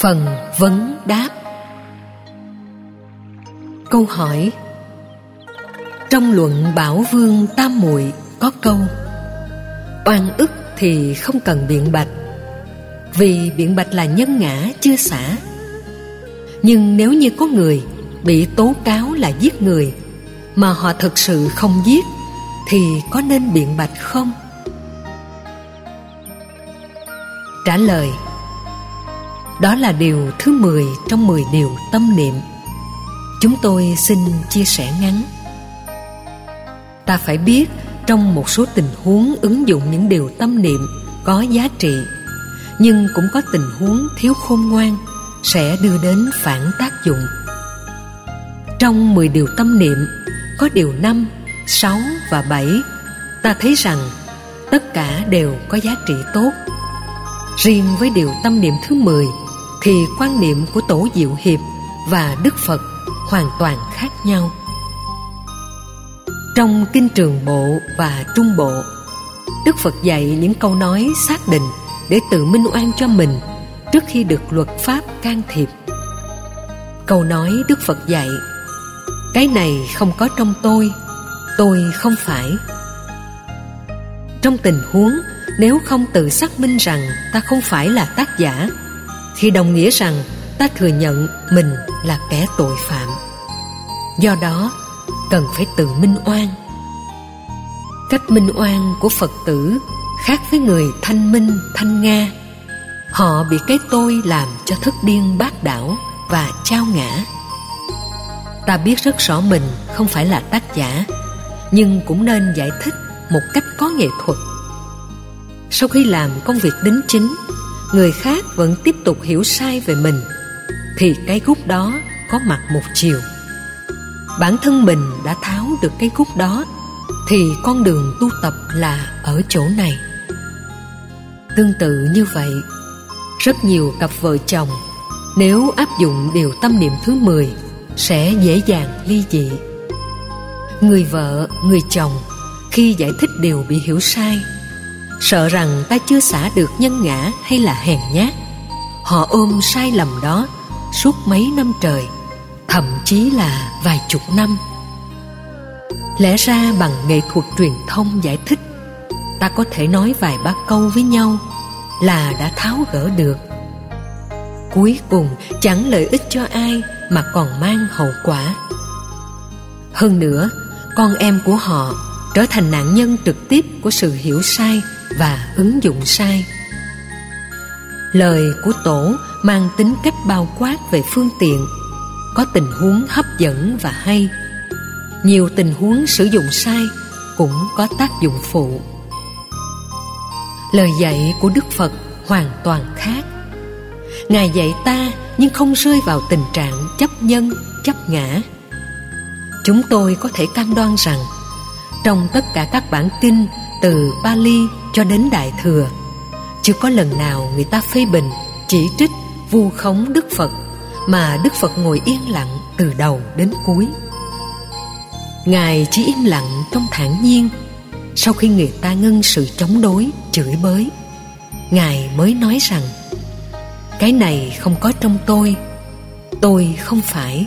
Phần vấn đáp. Câu hỏi: trong luận Bảo Vương Tam Muội có câu: oan ức thì không cần biện bạch, vì biện bạch là nhân ngã chưa xả. Nhưng nếu như có người bị tố cáo là giết người mà họ thực sự không giết, thì có nên biện bạch không? Trả lời: đó là điều thứ 10 trong 10 điều tâm niệm. Chúng tôi xin chia sẻ ngắn. Ta phải biết trong một số tình huống ứng dụng những điều tâm niệm có giá trị, nhưng cũng có tình huống thiếu khôn ngoan sẽ đưa đến phản tác dụng. Trong 10 điều tâm niệm có điều 5, 6 và 7, ta thấy rằng tất cả đều có giá trị tốt. Riêng với điều tâm niệm thứ 10 thì quan niệm của Tổ Diệu Hiệp và Đức Phật hoàn toàn khác nhau. Trong Kinh Trường Bộ và Trung Bộ, Đức Phật dạy những câu nói xác định để tự minh oan cho mình trước khi được luật pháp can thiệp. Câu nói Đức Phật dạy: cái này không có trong tôi không phải. Trong tình huống nếu không tự xác minh rằng ta không phải là tác giả, thì đồng nghĩa rằng ta thừa nhận mình là kẻ tội phạm. Do đó, cần phải tự minh oan. Cách minh oan của Phật tử khác với người thanh minh, thanh nga. Họ bị cái tôi làm cho thức điên bát đảo và chao ngã. Ta biết rất rõ mình không phải là tác giả, nhưng cũng nên giải thích một cách có nghệ thuật. Sau khi làm công việc đính chính, người khác vẫn tiếp tục hiểu sai về mình, thì cái gút đó có mặt một chiều. Bản thân mình đã tháo được cái gút đó, thì con đường tu tập là ở chỗ này. Tương tự như vậy, rất nhiều cặp vợ chồng nếu áp dụng điều tâm niệm thứ 10 sẽ dễ dàng ly dị. Người vợ, người chồng khi giải thích điều bị hiểu sai, sợ rằng ta chưa xả được nhân ngã hay là hèn nhát, họ ôm sai lầm đó suốt mấy năm trời, thậm chí là vài chục năm. Lẽ ra bằng nghệ thuật truyền thông giải thích, ta có thể nói vài ba câu với nhau là đã tháo gỡ được. Cuối cùng chẳng lợi ích cho ai mà còn mang hậu quả. Hơn nữa, con em của họ trở thành nạn nhân trực tiếp của sự hiểu sai và ứng dụng sai. Lời của Tổ mang tính cách bao quát về phương tiện, có tình huống hấp dẫn và hay. Nhiều tình huống sử dụng sai cũng có tác dụng phụ. Lời dạy của Đức Phật hoàn toàn khác. Ngài dạy ta nhưng không rơi vào tình trạng chấp nhân, chấp ngã. Chúng tôi có thể cam đoan rằng trong tất cả các bản kinh từ Pali cho đến Đại Thừa, chưa có lần nào người ta phê bình, chỉ trích, vu khống Đức Phật mà Đức Phật ngồi yên lặng từ đầu đến cuối. Ngài chỉ im lặng trong thản nhiên. Sau khi người ta ngưng sự chống đối, chửi bới, Ngài mới nói rằng: cái này không có trong tôi không phải.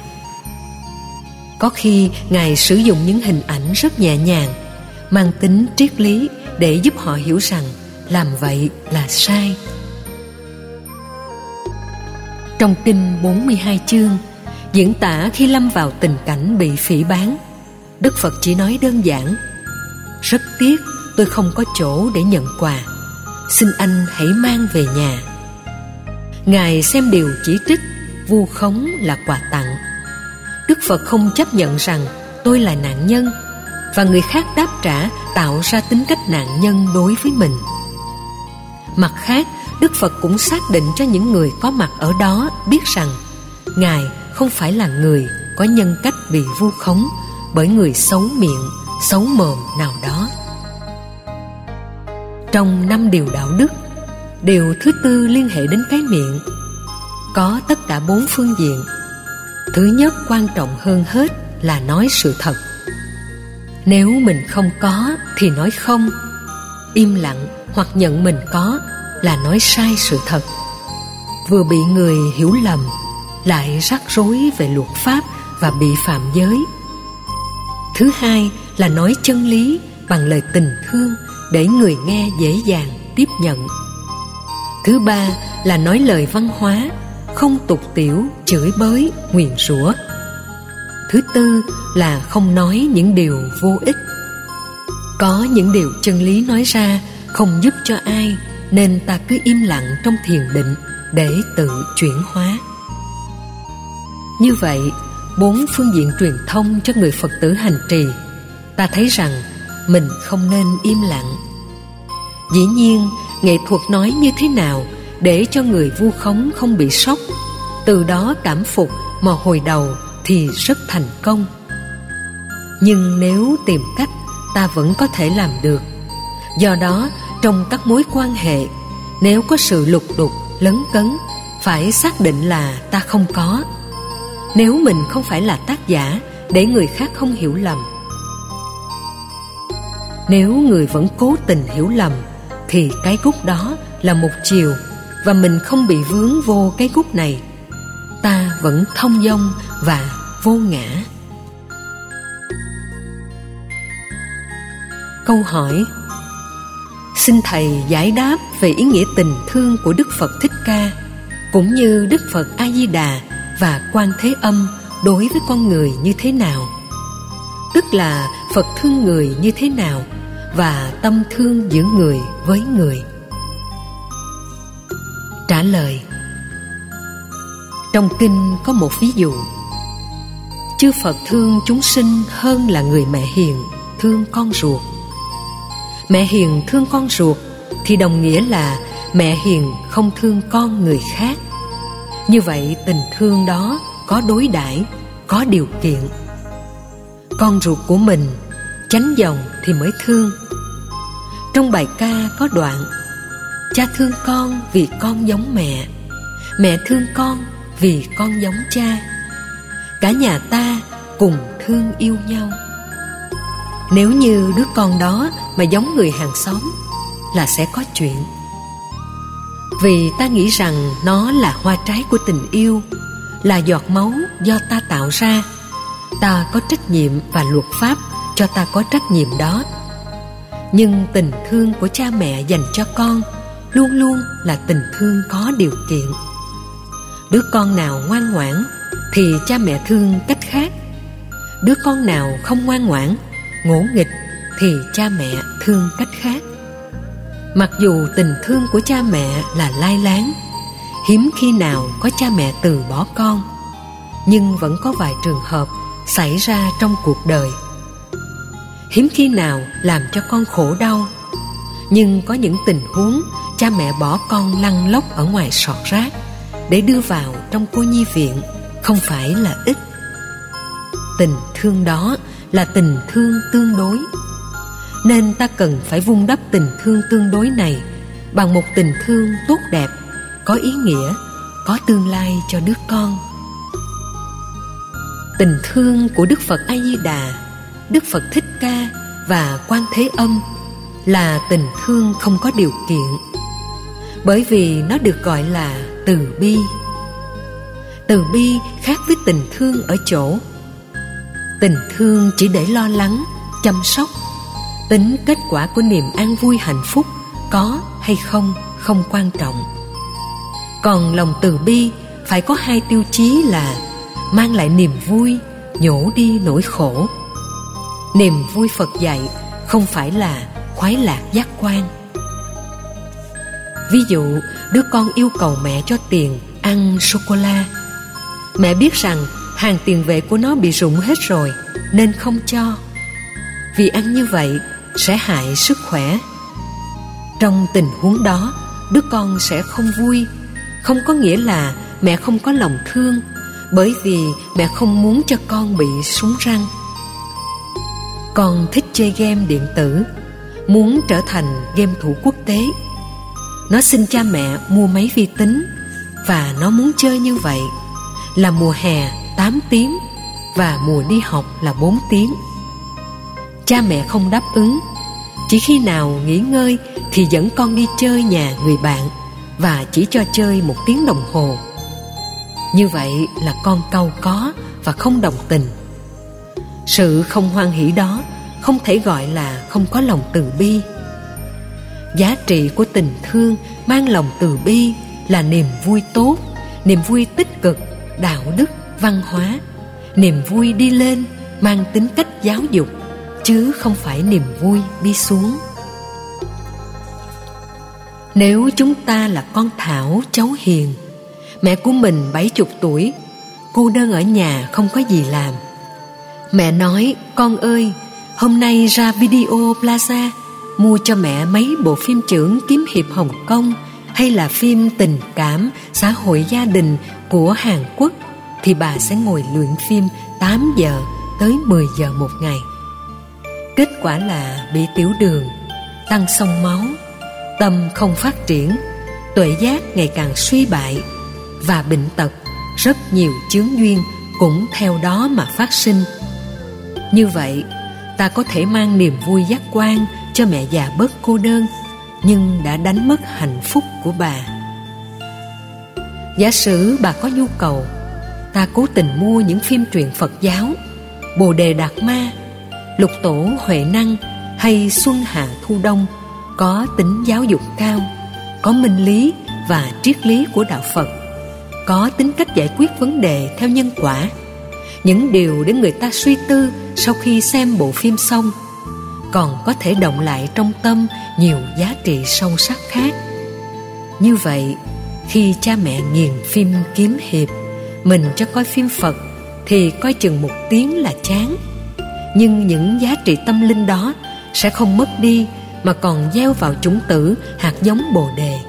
Có khi Ngài sử dụng những hình ảnh rất nhẹ nhàng, mang tính triết lý để giúp họ hiểu rằng làm vậy là sai. Trong Kinh 42 chương, diễn tả khi lâm vào tình cảnh bị phỉ báng, Đức Phật chỉ nói đơn giản: rất tiếc tôi không có chỗ để nhận quà, xin anh hãy mang về nhà. Ngài xem điều chỉ trích, vu khống là quà tặng. Đức Phật không chấp nhận rằng tôi là nạn nhân, và người khác đáp trả tạo ra tính cách nạn nhân đối với mình. Mặt khác, Đức Phật cũng xác định cho những người có mặt ở đó biết rằng Ngài không phải là người có nhân cách bị vu khống bởi người xấu miệng, xấu mồm nào đó. Trong 5 điều đạo đức, điều thứ 4 liên hệ đến cái miệng, có tất cả 4 phương diện. Thứ nhất quan trọng hơn hết là nói sự thật. Nếu mình không có thì nói không. im lặng hoặc nhận mình có là nói sai sự thật, vừa bị người hiểu lầm lại rắc rối về luật pháp và bị phạm giới. Thứ hai là nói chân lý bằng lời tình thương để người nghe dễ dàng tiếp nhận. Thứ ba là nói lời văn hóa, không tục tiểu, chửi bới, nguyền rủa. Thứ tư là không nói những điều vô ích. Có những điều chân lý nói ra không giúp cho ai, nên ta cứ im lặng trong thiền định để tự chuyển hóa. Như vậy, 4 phương diện truyền thông cho người Phật tử hành trì, ta thấy rằng mình không nên im lặng. Dĩ nhiên, nghệ thuật nói như thế nào để cho người vu khống không bị sốc, từ đó cảm phục mà hồi đầu thì rất thành công. Nhưng nếu tìm cách, ta vẫn có thể làm được. Do đó, trong các mối quan hệ, nếu có sự lục đục, lấn cấn, phải xác định là ta không có. Nếu mình không phải là tác giả để người khác không hiểu lầm. Nếu người vẫn cố tình hiểu lầm thì cái gút đó là một chiều, và mình không bị vướng vô cái gút này. Ta vẫn thông dong và vô ngã. Câu hỏi: xin Thầy giải đáp về ý nghĩa tình thương của Đức Phật Thích Ca cũng như Đức Phật A Di Đà và Quan Thế Âm đối với con người như thế nào? Tức là Phật thương người như thế nào và tâm thương giữa người với người. Trả lời: trong kinh có một ví dụ, chư Phật thương chúng sinh hơn là người mẹ hiền thương con ruột. Mẹ hiền thương con ruột thì đồng nghĩa là mẹ hiền không thương con người khác. Như vậy tình thương đó có đối đãi, có điều kiện. Con ruột của mình chánh dòng thì mới thương. Trong bài ca có đoạn: cha thương con vì con giống mẹ, mẹ thương con vì con giống cha, cả nhà ta cùng thương yêu nhau. Nếu như đứa con đó mà giống người hàng xóm là sẽ có chuyện. Vì ta nghĩ rằng nó là hoa trái của tình yêu, là giọt máu do ta tạo ra. Ta có trách nhiệm và luật pháp cho ta có trách nhiệm đó. Nhưng tình thương của cha mẹ dành cho con luôn luôn là tình thương có điều kiện. Đứa con nào ngoan ngoãn thì cha mẹ thương cách khác. Đứa con nào không ngoan ngoãn, ngỗ nghịch thì cha mẹ thương cách khác. Mặc dù tình thương của cha mẹ là lai láng, hiếm khi nào có cha mẹ từ bỏ con, nhưng vẫn có vài trường hợp xảy ra trong cuộc đời. Hiếm khi nào làm cho con khổ đau, nhưng có những tình huống cha mẹ bỏ con lăn lóc ở ngoài sọt rác để đưa vào trong cô nhi viện không phải là ít. Tình thương đó là tình thương tương đối, nên ta cần phải vun đắp tình thương tương đối này bằng một tình thương tốt đẹp, có ý nghĩa, có tương lai cho đứa con. Tình thương của Đức Phật A Di Đà, Đức Phật Thích Ca và Quan Thế Âm là tình thương không có điều kiện, bởi vì nó được gọi là từ bi. Từ bi khác với tình thương ở chỗ tình thương chỉ để lo lắng, chăm sóc, tính kết quả của niềm an vui hạnh phúc có hay không không quan trọng. Còn lòng từ bi phải có 2 tiêu chí là mang lại niềm vui, nhổ đi nỗi khổ. Niềm vui Phật dạy không phải là khoái lạc giác quan. Ví dụ, đứa con yêu cầu mẹ cho tiền ăn sô-cô-la. Mẹ biết rằng hàng tiền vệ của nó bị rụng hết rồi nên không cho, vì ăn như vậy sẽ hại sức khỏe. Trong tình huống đó, đứa con sẽ không vui. Không có nghĩa là mẹ không có lòng thương, bởi vì mẹ không muốn cho con bị sún răng. Con thích chơi game điện tử, muốn trở thành game thủ quốc tế. Nó xin cha mẹ mua máy vi tính, và nó muốn chơi như vậy là mùa hè 8 tiếng và mùa đi học là 4 tiếng. Cha mẹ không đáp ứng, Chỉ khi nào nghỉ ngơi thì dẫn con đi chơi nhà người bạn và chỉ cho chơi 1 tiếng đồng hồ. Như vậy là con cau có và không đồng tình. Sự không hoan hỷ đó không thể gọi là không có lòng từ bi. Giá trị của tình thương mang lòng từ bi là niềm vui tốt, niềm vui tích cực, đạo đức, văn hóa. Niềm vui đi lên mang tính cách giáo dục, chứ không phải niềm vui đi xuống. Nếu chúng ta là con Thảo, cháu Hiền, mẹ của mình 70 tuổi, cô đơn ở nhà không có gì làm. Mẹ nói, con ơi, hôm nay ra Video Plaza mua cho mẹ mấy bộ phim trưởng kiếm hiệp Hồng Kông hay là phim tình cảm, xã hội gia đình của Hàn Quốc, thì bà sẽ ngồi luyện phim 8 giờ tới 10 giờ một ngày. Kết quả là bị tiểu đường, tăng xông máu, tâm không phát triển, tuệ giác ngày càng suy bại và bệnh tật, rất nhiều chướng duyên cũng theo đó mà phát sinh. Như vậy, ta có thể mang niềm vui giác quan cho mẹ già bớt cô đơn, nhưng đã đánh mất hạnh phúc của bà. Giả sử bà có nhu cầu, ta cố tình mua những phim truyện Phật giáo, Bồ Đề Đạt Ma, Lục Tổ Huệ Năng hay Xuân Hạ Thu Đông, có tính giáo dục cao, có minh lý và triết lý của đạo Phật, có tính cách giải quyết vấn đề theo nhân quả, những điều để người ta suy tư sau khi xem bộ phim xong, còn có thể động lại trong tâm nhiều giá trị sâu sắc khác. Như vậy, khi cha mẹ nghiền phim kiếm hiệp, mình cho coi phim Phật thì coi chừng 1 tiếng là chán. Nhưng những giá trị tâm linh đó sẽ không mất đi mà còn gieo vào chủng tử hạt giống Bồ Đề.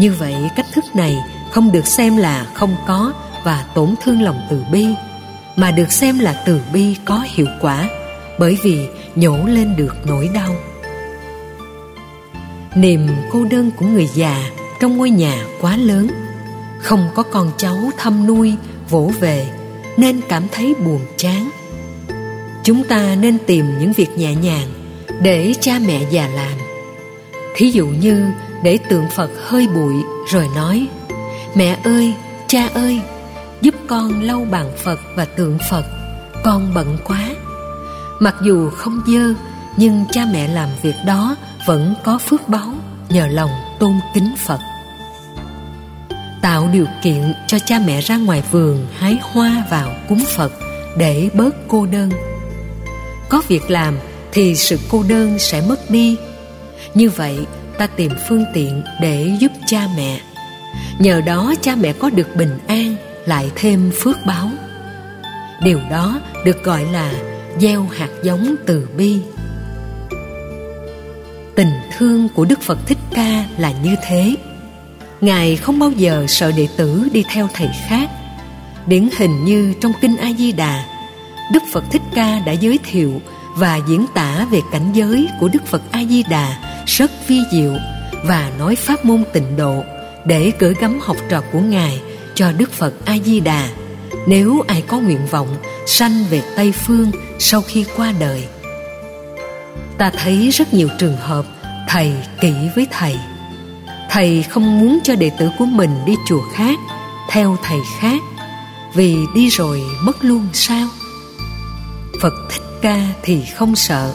Như vậy, cách thức này không được xem là không có và tổn thương lòng từ bi, mà được xem là từ bi có hiệu quả, bởi vì nhổ lên được nỗi đau. Niềm cô đơn của người già trong ngôi nhà quá lớn, không có con cháu thăm nuôi, vỗ về, nên cảm thấy buồn chán. Chúng ta nên tìm những việc nhẹ nhàng để cha mẹ già làm. Thí dụ như để tượng Phật hơi bụi rồi nói, mẹ ơi, cha ơi, giúp con lau bàn Phật và tượng Phật, con bận quá. Mặc dù không dơ, nhưng cha mẹ làm việc đó vẫn có phước báo nhờ lòng tôn kính Phật. Tạo điều kiện cho cha mẹ ra ngoài vườn hái hoa vào cúng Phật để bớt cô đơn. Có việc làm thì sự cô đơn sẽ mất đi. Như vậy, ta tìm phương tiện để giúp cha mẹ. Nhờ đó cha mẹ có được bình an, lại thêm phước báo. Điều đó được gọi là gieo hạt giống từ bi. Tình thương của Đức Phật Thích Ca là như thế. Ngài không bao giờ sợ đệ tử đi theo thầy khác. Điển hình như trong Kinh A Di Đà, Đức Phật Thích Ca đã giới thiệu và diễn tả về cảnh giới của Đức Phật A Di Đà rất vi diệu và nói pháp môn tịnh độ để gửi gắm học trò của Ngài cho Đức Phật A Di Đà, nếu ai có nguyện vọng sanh về Tây Phương sau khi qua đời. Ta thấy rất nhiều trường hợp thầy kỹ với thầy. Thầy không muốn cho đệ tử của mình đi chùa khác, theo thầy khác, vì đi rồi mất luôn sao? Phật Thích Ca thì không sợ.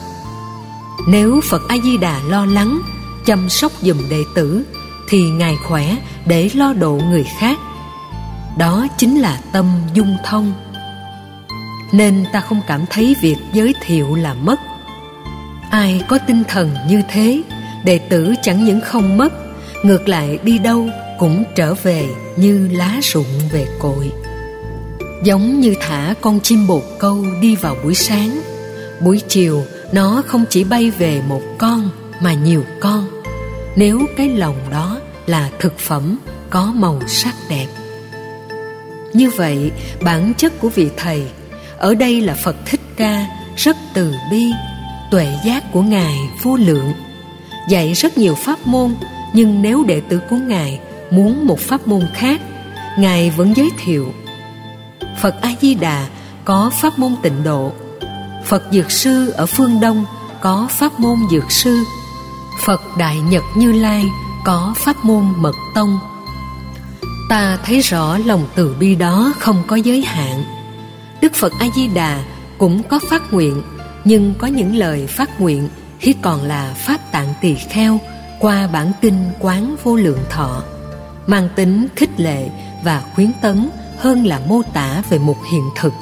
Nếu Phật A Di Đà lo lắng chăm sóc giùm đệ tử, thì Ngài khỏe để lo độ người khác. Đó chính là tâm dung thông. Nên ta không cảm thấy việc giới thiệu là mất. Ai có tinh thần như thế, đệ tử chẳng những không mất, ngược lại đi đâu cũng trở về như lá rụng về cội. Giống như thả con chim bồ câu đi vào buổi sáng, buổi chiều nó không chỉ bay về một con mà nhiều con. Nếu cái lòng đó là thực phẩm có màu sắc đẹp. Như vậy, bản chất của vị thầy ở đây là Phật Thích Ca rất từ bi. Tuệ giác của Ngài vô lượng, dạy rất nhiều pháp môn. Nhưng nếu đệ tử của Ngài muốn một pháp môn khác, Ngài vẫn giới thiệu. Phật A Di Đà có pháp môn tịnh độ. Phật Dược Sư ở phương Đông có pháp môn Dược Sư, Phật Đại Nhật Như Lai có pháp môn Mật Tông. Ta thấy rõ lòng từ bi đó không có giới hạn. Đức Phật A Di Đà cũng có phát nguyện, nhưng có những lời phát nguyện khi còn là pháp tạng tỳ kheo qua bản kinh Quán Vô Lượng Thọ, mang tính khích lệ và khuyến tấn hơn là mô tả về một hiện thực.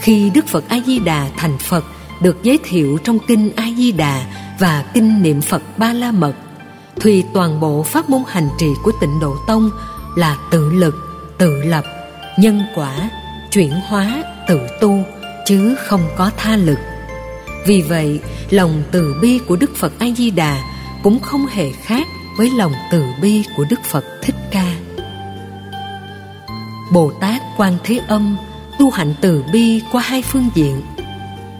Khi Đức Phật A Di Đà thành Phật được giới thiệu trong kinh A Di Đà và kinh niệm Phật Ba La Mật, thì toàn bộ pháp môn hành trì của Tịnh độ tông là tự lực, tự lập, nhân quả, chuyển hóa, tự tu, chứ không có tha lực. Vì vậy, lòng từ bi của Đức Phật A Di Đà cũng không hề khác với lòng từ bi của Đức Phật Thích Ca. Bồ Tát Quan Thế Âm tu hạnh từ bi qua hai phương diện.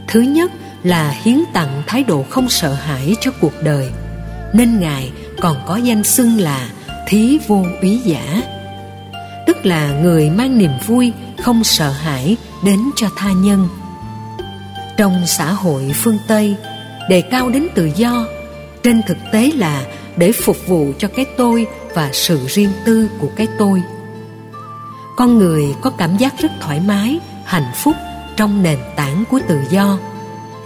Thứ nhất là hiến tặng thái độ không sợ hãi cho cuộc đời, nên Ngài còn có danh xưng là Thí vô úy giả, tức là người mang niềm vui, không sợ hãi đến cho tha nhân. Trong xã hội phương Tây đề cao đến tự do, trên thực tế là để phục vụ cho cái tôi và sự riêng tư của cái tôi. Con người có cảm giác rất thoải mái, hạnh phúc trong nền tảng của tự do,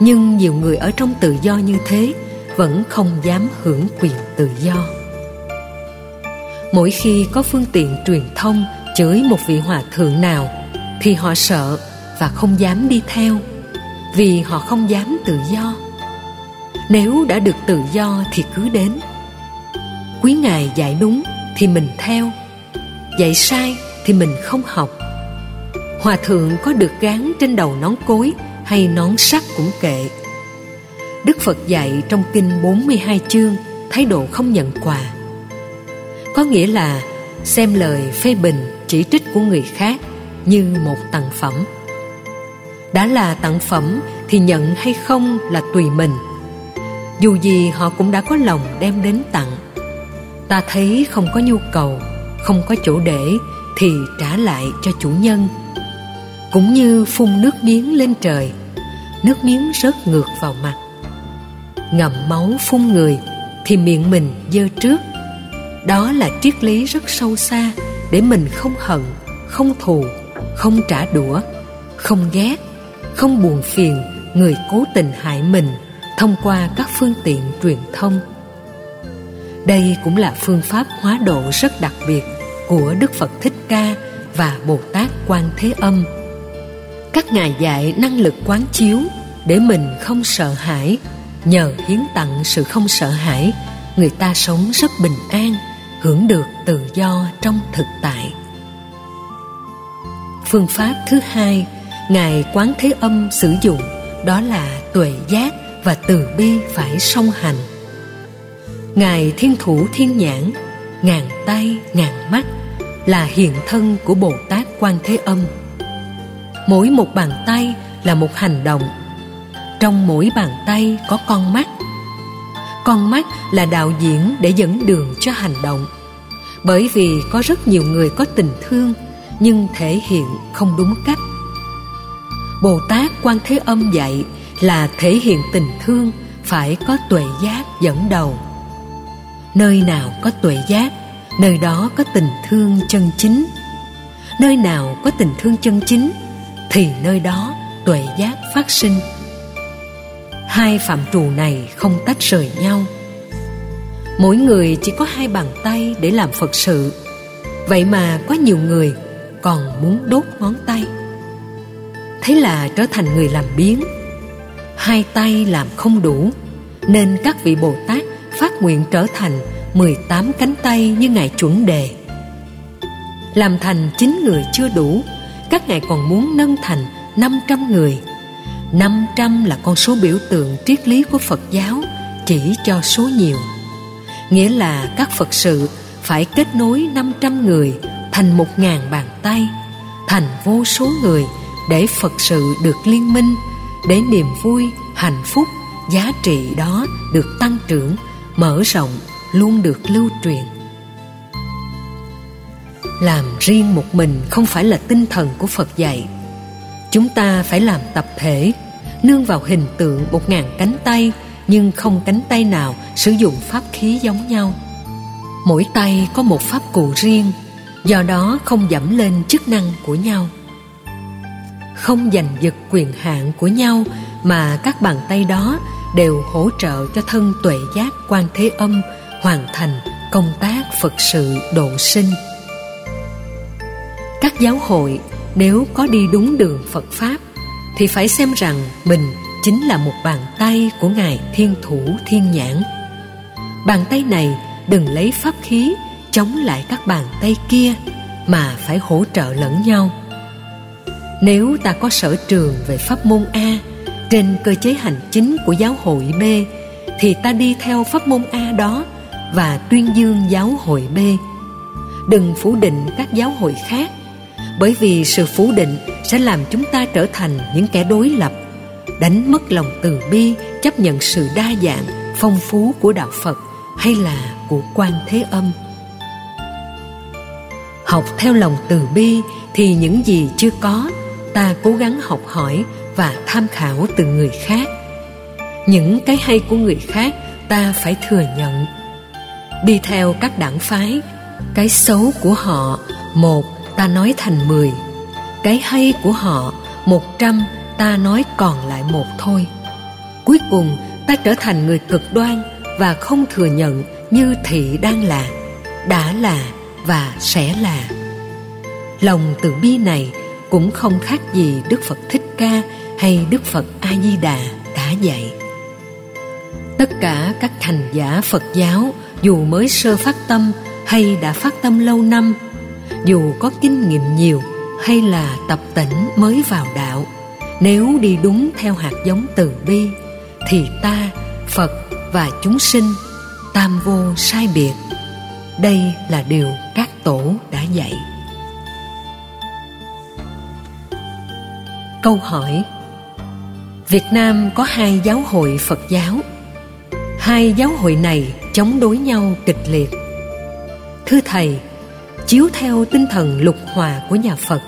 nhưng nhiều người ở trong tự do như thế vẫn không dám hưởng quyền tự do. Mỗi khi có phương tiện truyền thông chửi một vị hòa thượng nào thì họ sợ và không dám đi theo, vì họ không dám tự do. Nếu đã được tự do thì cứ đến. Quý Ngài dạy đúng thì mình theo, dạy sai thì mình không học. Hòa thượng có được gán trên đầu nón cối hay nón sắt cũng kệ. Đức Phật dạy trong kinh 42 chương thái độ không nhận quà, có nghĩa là xem lời phê bình, chỉ trích của người khác như một tặng phẩm. Đã là tặng phẩm thì nhận hay không là tùy mình, dù gì họ cũng đã có lòng đem đến tặng. Ta thấy không có nhu cầu, không có chỗ để thì trả lại cho chủ nhân. Cũng như phun nước miếng lên trời, nước miếng rớt ngược vào mặt. Ngậm máu phun người thì miệng mình dơ trước. Đó là triết lý rất sâu xa để mình không hận, không thù, không trả đũa, không ghét, không buồn phiền người cố tình hại mình thông qua các phương tiện truyền thông. Đây cũng là phương pháp hóa độ rất đặc biệt của Đức Phật Thích Ca và Bồ Tát Quan Thế Âm. Các Ngài dạy năng lực quán chiếu để mình không sợ hãi. Nhờ hiến tặng sự không sợ hãi, người ta sống rất bình an, hưởng được tự do trong thực tại. Phương pháp thứ hai Ngài Quán Thế Âm sử dụng đó là tuệ giác và từ bi phải song hành. Ngài Thiên Thủ Thiên Nhãn, ngàn tay ngàn mắt, là hiện thân của Bồ Tát Quan Thế Âm. Mỗi một bàn tay là một hành động, trong mỗi bàn tay có con mắt. Con mắt là đạo diễn để dẫn đường cho hành động, bởi vì có rất nhiều người có tình thương nhưng thể hiện không đúng cách. Bồ Tát Quan Thế Âm dạy là thể hiện tình thương phải có tuệ giác dẫn đầu. Nơi nào có tuệ giác, nơi đó có tình thương chân chính. Nơi nào có tình thương chân chính thì nơi đó tuệ giác phát sinh. Hai phạm trù này không tách rời nhau. Mỗi người chỉ có hai bàn tay để làm Phật sự, vậy mà có nhiều người còn muốn đốt ngón tay, thế là trở thành người làm biếng. Hai tay làm không đủ, nên các vị Bồ Tát phát nguyện trở thành 18 cánh tay như Ngài Chuẩn Đề. Làm thành 9 người chưa đủ, các Ngài còn muốn nâng thành 500 người. 500 là con số biểu tượng triết lý của Phật giáo, chỉ cho số nhiều. Nghĩa là các Phật sự phải kết nối 500 người thành 1.000 bàn tay, thành vô số người, để Phật sự được liên minh, để niềm vui, hạnh phúc, giá trị đó được tăng trưởng, mở rộng, luôn được lưu truyền. Làm riêng một mình không phải là tinh thần của Phật dạy. Chúng ta phải làm tập thể, nương vào hình tượng 1.000 cánh tay, nhưng không cánh tay nào sử dụng pháp khí giống nhau. Mỗi tay có một pháp cụ riêng, do đó không dẫm lên chức năng của nhau, không giành giật quyền hạn của nhau, mà các bàn tay đó đều hỗ trợ cho thân tuệ giác Quan Thế Âm hoàn thành công tác Phật sự độ sinh. Các giáo hội nếu có đi đúng đường Phật Pháp thì phải xem rằng mình chính là một bàn tay của Ngài Thiên Thủ Thiên Nhãn. Bàn tay này đừng lấy pháp khí chống lại các bàn tay kia, mà phải hỗ trợ lẫn nhau. Nếu ta có sở trường về pháp môn A trên cơ chế hành chính của giáo hội B, thì ta đi theo pháp môn A đó và tuyên dương giáo hội B. Đừng phủ định các giáo hội khác, bởi vì sự phủ định sẽ làm chúng ta trở thành những kẻ đối lập, đánh mất lòng từ bi chấp nhận sự đa dạng, phong phú của đạo Phật hay là của Quan Thế Âm. Học theo lòng từ bi thì những gì chưa có, ta cố gắng học hỏi và tham khảo từ người khác. Những cái hay của người khác ta phải thừa nhận. Đi theo các đảng phái, cái xấu của họ 1 ta nói thành 10, cái hay của họ 100 ta nói còn lại 1 thôi. Cuối cùng ta trở thành người cực đoan và không thừa nhận như thị đang là, đã là và sẽ là. Lòng từ bi này cũng không khác gì Đức Phật Thích Ca hay Đức Phật A Di Đà đã dạy. Tất cả các hành giả Phật giáo, dù mới sơ phát tâm hay đã phát tâm lâu năm, dù có kinh nghiệm nhiều hay là tập tễnh mới vào đạo, nếu đi đúng theo hạt giống từ bi thì ta, Phật và chúng sinh tam vô sai biệt. Đây là điều các tổ đã dạy. Câu hỏi: Việt Nam có 2 giáo hội Phật giáo. 2 giáo hội này chống đối nhau kịch liệt. Thưa Thầy, chiếu theo tinh thần lục hòa của nhà Phật,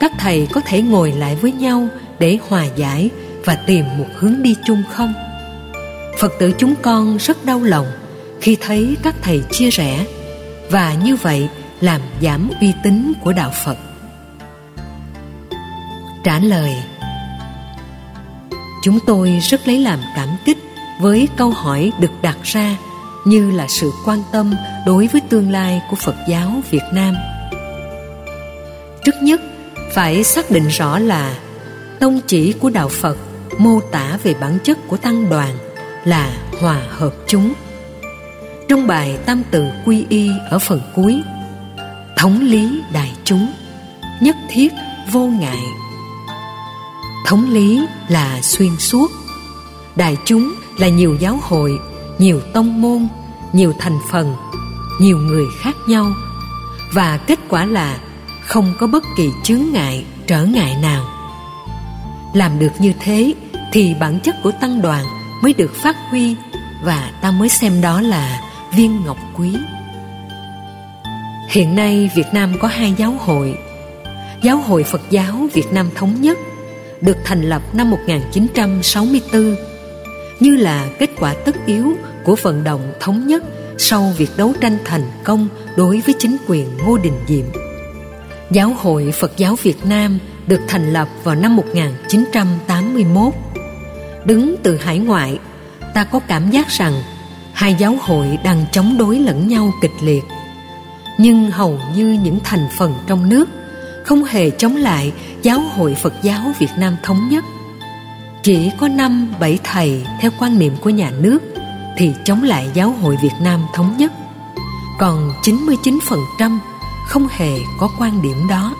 các Thầy có thể ngồi lại với nhau để hòa giải và tìm một hướng đi chung không? Phật tử chúng con rất đau lòng khi thấy các Thầy chia rẽ, và như vậy làm giảm uy tín của đạo Phật. Trả lời: Chúng tôi rất lấy làm cảm kích với câu hỏi được đặt ra, như là sự quan tâm đối với tương lai của Phật giáo Việt Nam. Trước nhất, phải xác định rõ là tông chỉ của đạo Phật mô tả về bản chất của tăng đoàn là hòa hợp chúng. Trong bài Tam Tự Quy Y ở phần cuối: Thống lý đại chúng, nhất thiết vô ngại. Thống lý là xuyên suốt, đại chúng là nhiều giáo hội, nhiều tông môn, nhiều thành phần, nhiều người khác nhau, và kết quả là không có bất kỳ chướng ngại, trở ngại nào. Làm được như thế thì bản chất của tăng đoàn mới được phát huy, và ta mới xem đó là viên ngọc quý. Hiện nay Việt Nam có 2 giáo hội. Giáo hội Phật giáo Việt Nam Thống nhất được thành lập năm 1964 như là kết quả tất yếu của vận động thống nhất sau việc đấu tranh thành công đối với chính quyền Ngô Đình Diệm. Giáo hội Phật giáo Việt Nam được thành lập vào năm 1981. Đứng từ hải ngoại, ta có cảm giác rằng 2 giáo hội đang chống đối lẫn nhau kịch liệt, nhưng hầu như những thành phần trong nước không hề chống lại Giáo hội Phật giáo Việt Nam Thống nhất. Chỉ có 5-7 thầy theo quan niệm của nhà nước thì chống lại Giáo hội Việt Nam Thống nhất, còn 99% không hề có quan điểm đó.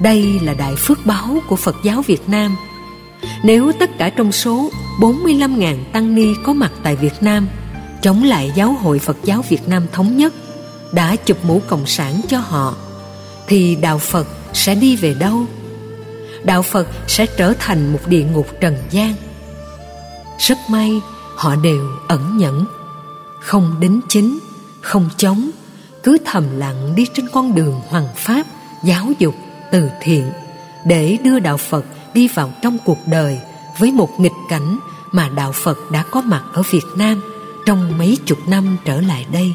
Đây là đại phước báo của Phật giáo Việt Nam. Nếu tất cả trong số 45.000 tăng ni có mặt tại Việt Nam chống lại Giáo hội Phật giáo Việt Nam Thống nhất, đã chụp mũ cộng sản cho họ, thì đạo Phật sẽ đi về đâu? Đạo Phật sẽ trở thành một địa ngục trần gian. Rất may họ đều ẩn nhẫn, không đính chính, không chống, cứ thầm lặng đi trên con đường hoằng pháp, giáo dục, từ thiện, để đưa đạo Phật đi vào trong cuộc đời với một nghịch cảnh mà đạo Phật đã có mặt ở Việt Nam trong mấy chục năm trở lại đây.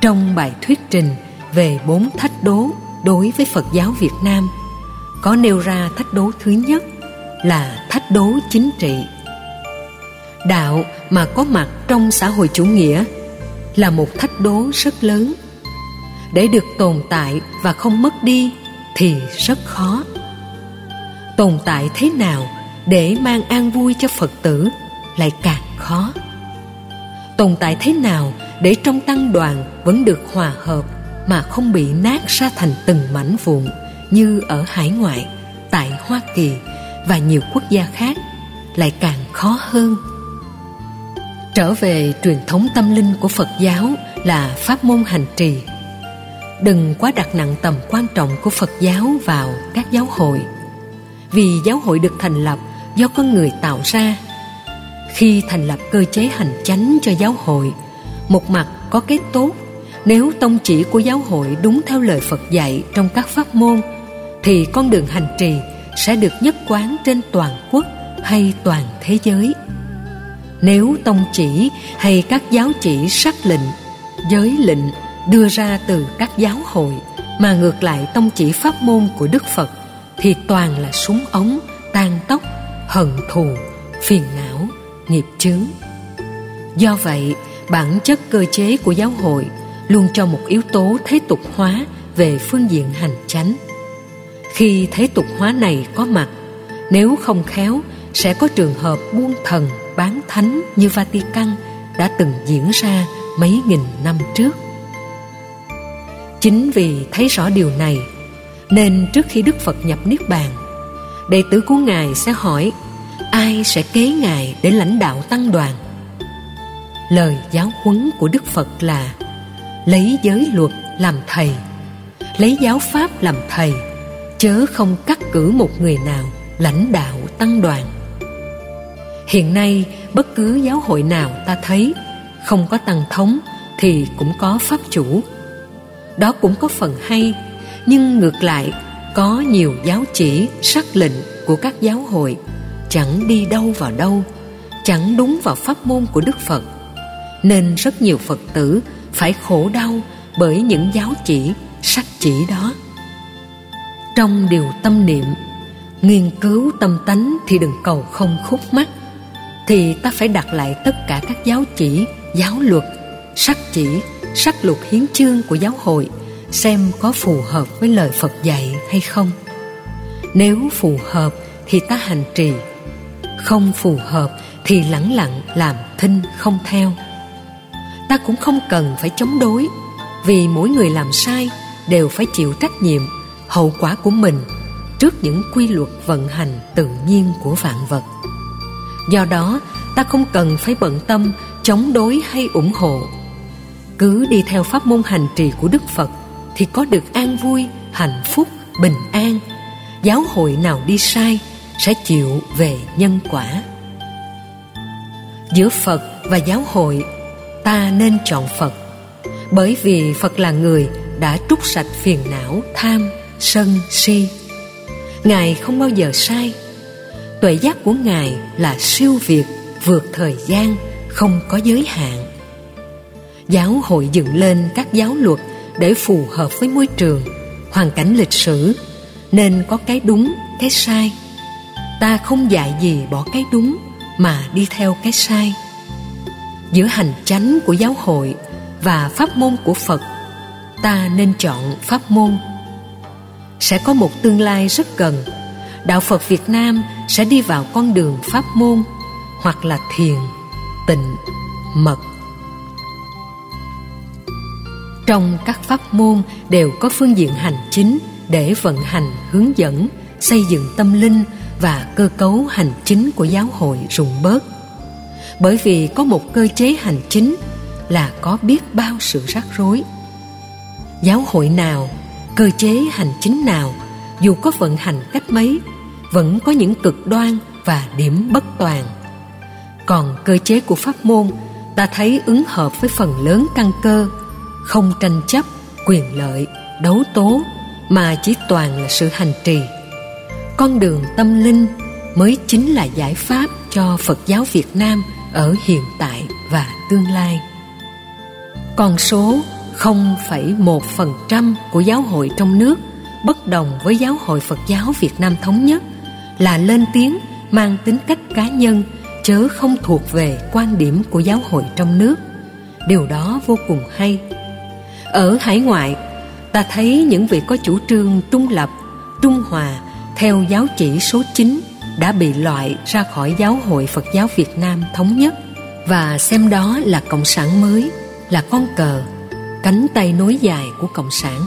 Trong bài thuyết trình về 4 thách đố đối với Phật giáo Việt Nam, có nêu ra thách đố thứ nhất là thách đố chính trị. Đạo mà có mặt trong xã hội chủ nghĩa là một thách đố rất lớn. Để được tồn tại và không mất đi thì rất khó. Tồn tại thế nào để mang an vui cho Phật tử lại càng khó. Tồn tại thế nào để trong tăng đoàn vẫn được hòa hợp mà không bị nát ra thành từng mảnh vụn như ở hải ngoại, tại Hoa Kỳ và nhiều quốc gia khác lại càng khó hơn. Trở về truyền thống tâm linh của Phật giáo là pháp môn hành trì. Đừng quá đặt nặng tầm quan trọng của Phật giáo vào các giáo hội, vì giáo hội được thành lập do con người tạo ra. Khi thành lập cơ chế hành chánh cho giáo hội, một mặt có cái tốt, nếu tông chỉ của giáo hội đúng theo lời Phật dạy trong các pháp môn, thì con đường hành trì sẽ được nhất quán trên toàn quốc hay toàn thế giới. Nếu tông chỉ hay các giáo chỉ sắc lệnh, giới lệnh đưa ra từ các giáo hội mà ngược lại tông chỉ pháp môn của Đức Phật thì toàn là súng ống, tang tóc, hận thù, phiền não, nghiệp chướng. Do vậy, bản chất cơ chế của giáo hội luôn cho một yếu tố thế tục hóa về phương diện hành chánh. Khi thế tục hóa này có mặt, nếu không khéo sẽ có trường hợp buôn thần bán thánh như Vatican đã từng diễn ra mấy nghìn năm trước. Chính vì thấy rõ điều này nên trước khi Đức Phật nhập Niết Bàn, đệ tử của Ngài sẽ hỏi ai sẽ kế Ngài để lãnh đạo tăng đoàn. Lời giáo huấn của Đức Phật là lấy giới luật làm thầy, lấy giáo pháp làm thầy, chớ không cắt cử một người nào lãnh đạo tăng đoàn. Hiện nay bất cứ giáo hội nào ta thấy không có tăng thống thì cũng có pháp chủ. Đó cũng có phần hay, nhưng ngược lại có nhiều giáo chỉ sắc lệnh của các giáo hội chẳng đi đâu vào đâu, chẳng đúng vào pháp môn của Đức Phật, nên rất nhiều Phật tử phải khổ đau bởi những giáo chỉ sắc chỉ đó. Trong điều tâm niệm, nghiên cứu tâm tánh thì đừng cầu không khúc mắc, thì ta phải đặt lại tất cả các giáo chỉ, giáo luật, sắc chỉ, sắc luật hiến chương của giáo hội xem có phù hợp với lời Phật dạy hay không. Nếu phù hợp thì ta hành trì, không phù hợp thì lẳng lặng làm thinh không theo. Ta cũng không cần phải chống đối, vì mỗi người làm sai đều phải chịu trách nhiệm hậu quả của mình trước những quy luật vận hành tự nhiên của vạn vật. Do đó, ta không cần phải bận tâm chống đối hay ủng hộ. Cứ đi theo pháp môn hành trì của Đức Phật thì có được an vui, hạnh phúc, bình an. Giáo hội nào đi sai sẽ chịu về nhân quả. Giữa Phật và giáo hội, ta nên chọn Phật, bởi vì Phật là người đã trút sạch phiền não, tham, sân, si. Ngài không bao giờ sai. Tuệ giác của Ngài là siêu việt, vượt thời gian, không có giới hạn. Giáo hội dựng lên các giáo luật để phù hợp với môi trường, hoàn cảnh lịch sử, nên có cái đúng, cái sai. Ta không dạy gì bỏ cái đúng mà đi theo cái sai. Giữa hành chánh của giáo hội và pháp môn của Phật, ta nên chọn pháp môn. Sẽ có một tương lai rất gần, đạo Phật Việt Nam sẽ đi vào con đường pháp môn, hoặc là thiền, tịnh, mật. Trong các pháp môn đều có phương diện hành chính để vận hành, hướng dẫn, xây dựng tâm linh và cơ cấu hành chính của giáo hội rụng bớt. Bởi vì có một cơ chế hành chính là có biết bao sự rắc rối. Giáo hội nào, cơ chế hành chính nào, dù có vận hành cách mấy, vẫn có những cực đoan và điểm bất toàn. Còn cơ chế của pháp môn, ta thấy ứng hợp với phần lớn căn cơ, không tranh chấp, quyền lợi, đấu tố, mà chỉ toàn là sự hành trì. con đường tâm linh mới chính là giải pháp cho Phật giáo Việt Nam ở hiện tại và tương lai. Con số 0,1% của giáo hội trong nước bất đồng với Giáo hội Phật giáo Việt Nam Thống nhất là lên tiếng mang tính cách cá nhân, chớ không thuộc về quan điểm của giáo hội trong nước. Điều đó vô cùng hay. Ở hải ngoại, ta thấy những vị có chủ trương trung lập, trung hòa theo giáo chỉ số 9 đã bị loại ra khỏi Giáo hội Phật giáo Việt Nam Thống nhất và xem đó là cộng sản mới, là con cờ, cánh tay nối dài của cộng sản.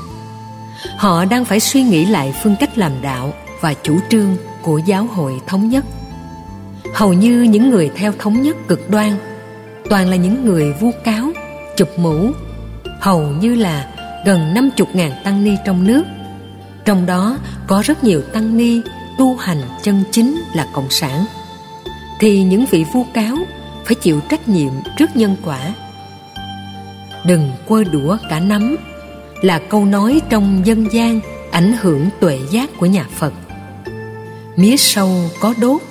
Họ đang phải suy nghĩ lại phương cách làm đạo và chủ trương của Giáo hội Thống nhất. Hầu như những người theo thống nhất cực đoan toàn là những người vu cáo, chụp mũ. Hầu như là gần 50.000 tăng ni trong nước, trong đó có rất nhiều tăng ni tu hành chân chính là cộng sản, thì những vị vu cáo phải chịu trách nhiệm trước nhân quả. Đừng quơ đũa cả nắm là câu nói trong dân gian ảnh hưởng tuệ giác của nhà Phật. Mía sâu có đốt,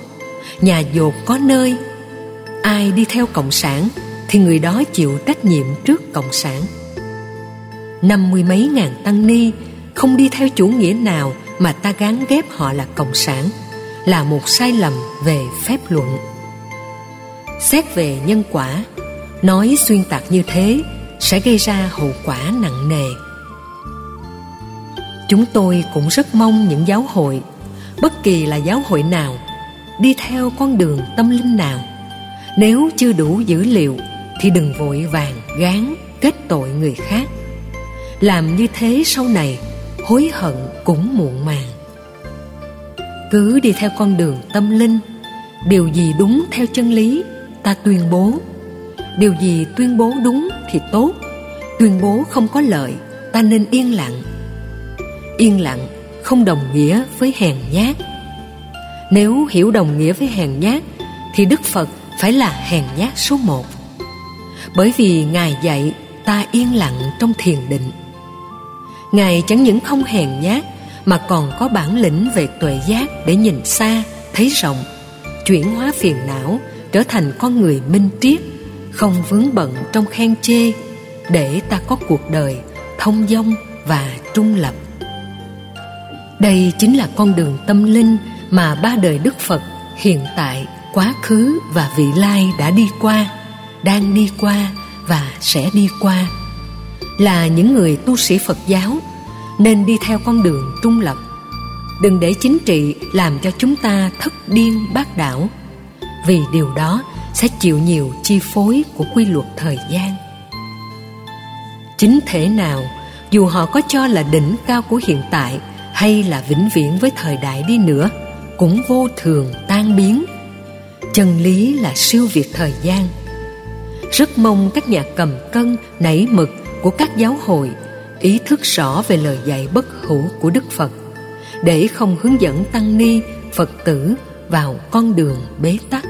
nhà dột có nơi. Ai đi theo cộng sản thì người đó chịu trách nhiệm trước cộng sản. 50 mấy ngàn tăng ni không đi theo chủ nghĩa nào mà ta gán ghép họ là cộng sản là một sai lầm về phép luận. Xét về nhân quả, nói xuyên tạc như thế sẽ gây ra hậu quả nặng nề. Chúng tôi cũng rất mong những giáo hội, bất kỳ là giáo hội nào, đi theo con đường tâm linh nào, nếu chưa đủ dữ liệu thì đừng vội vàng gán kết tội người khác. Làm như thế sau này hối hận cũng muộn màng. Cứ đi theo con đường tâm linh. Điều gì đúng theo chân lý ta tuyên bố, điều gì tuyên bố đúng thì tốt, tuyên bố không có lợi ta nên yên lặng. Yên lặng không đồng nghĩa với hèn nhát. Nếu hiểu đồng nghĩa với hèn nhát thì Đức Phật phải là hèn nhát số 1, bởi vì Ngài dạy ta yên lặng trong thiền định. Ngài chẳng những không hèn nhát mà còn có bản lĩnh về tuệ giác để nhìn xa, thấy rộng, chuyển hóa phiền não, trở thành con người minh triết, không vướng bận trong khen chê, để ta có cuộc đời thông dong và trung lập. Đây chính là con đường tâm linh mà ba đời Đức Phật hiện tại, quá khứ và vị lai đã đi qua, đang đi qua và sẽ đi qua. Là những người tu sĩ Phật giáo nên đi theo con đường trung lập. Đừng để chính trị làm cho chúng ta thất điên bát đảo, vì điều đó sẽ chịu nhiều chi phối của quy luật thời gian. Chính thể nào, dù họ có cho là đỉnh cao của hiện tại hay là vĩnh viễn với thời đại đi nữa, cũng vô thường tan biến. Chân lý là siêu việt thời gian. Rất mong các nhà cầm cân nảy mực của các giáo hội ý thức rõ về lời dạy bất hủ của Đức Phật, để không hướng dẫn tăng ni, Phật tử vào con đường bế tắc.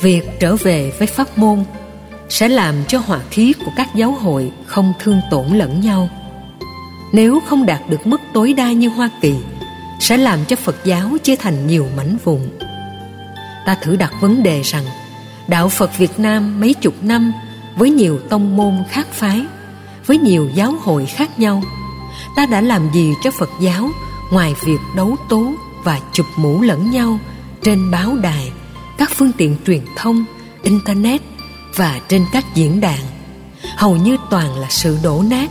Việc trở về với pháp môn sẽ làm cho hòa khí của các giáo hội không thương tổn lẫn nhau. Nếu không đạt được mức tối đa như Hoa Kỳ, sẽ làm cho Phật giáo chia thành nhiều mảnh vụn. Ta thử đặt vấn đề rằng đạo Phật Việt Nam mấy chục năm, với nhiều tông môn khác phái, với nhiều giáo hội khác nhau, ta đã làm gì cho Phật giáo ngoài việc đấu tố và chụp mũ lẫn nhau trên báo đài, các phương tiện truyền thông, internet và trên các diễn đàn? Hầu như toàn là sự đổ nát.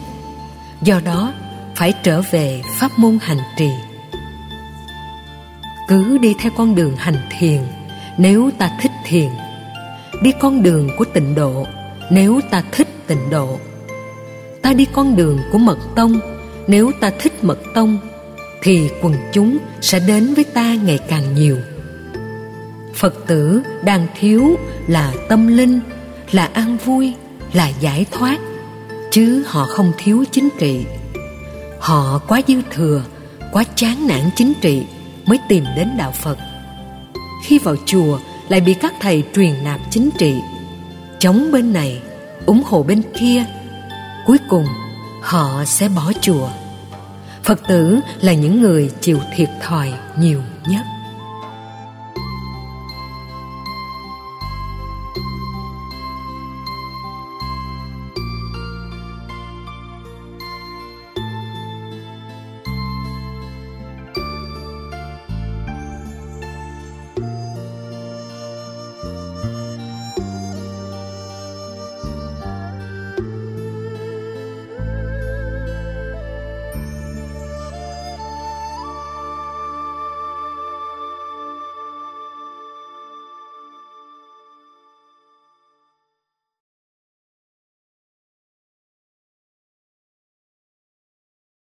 Do đó phải trở về pháp môn hành trì. Cứ đi theo con đường hành thiền nếu ta thích thiền, đi con đường của tịnh độ nếu ta thích tịnh độ, ta đi con đường của Mật Tông nếu ta thích Mật Tông, thì quần chúng sẽ đến với ta ngày càng nhiều. Phật tử đang thiếu là tâm linh, là an vui, là giải thoát, chứ họ không thiếu chính trị. Họ quá dư thừa, quá chán nản chính trị mới tìm đến đạo Phật. Khi vào chùa lại bị các thầy truyền nạp chính trị, chống bên này, ủng hộ bên kia. Cuối cùng họ sẽ bỏ chùa. Phật tử là những người chịu thiệt thòi nhiều nhất.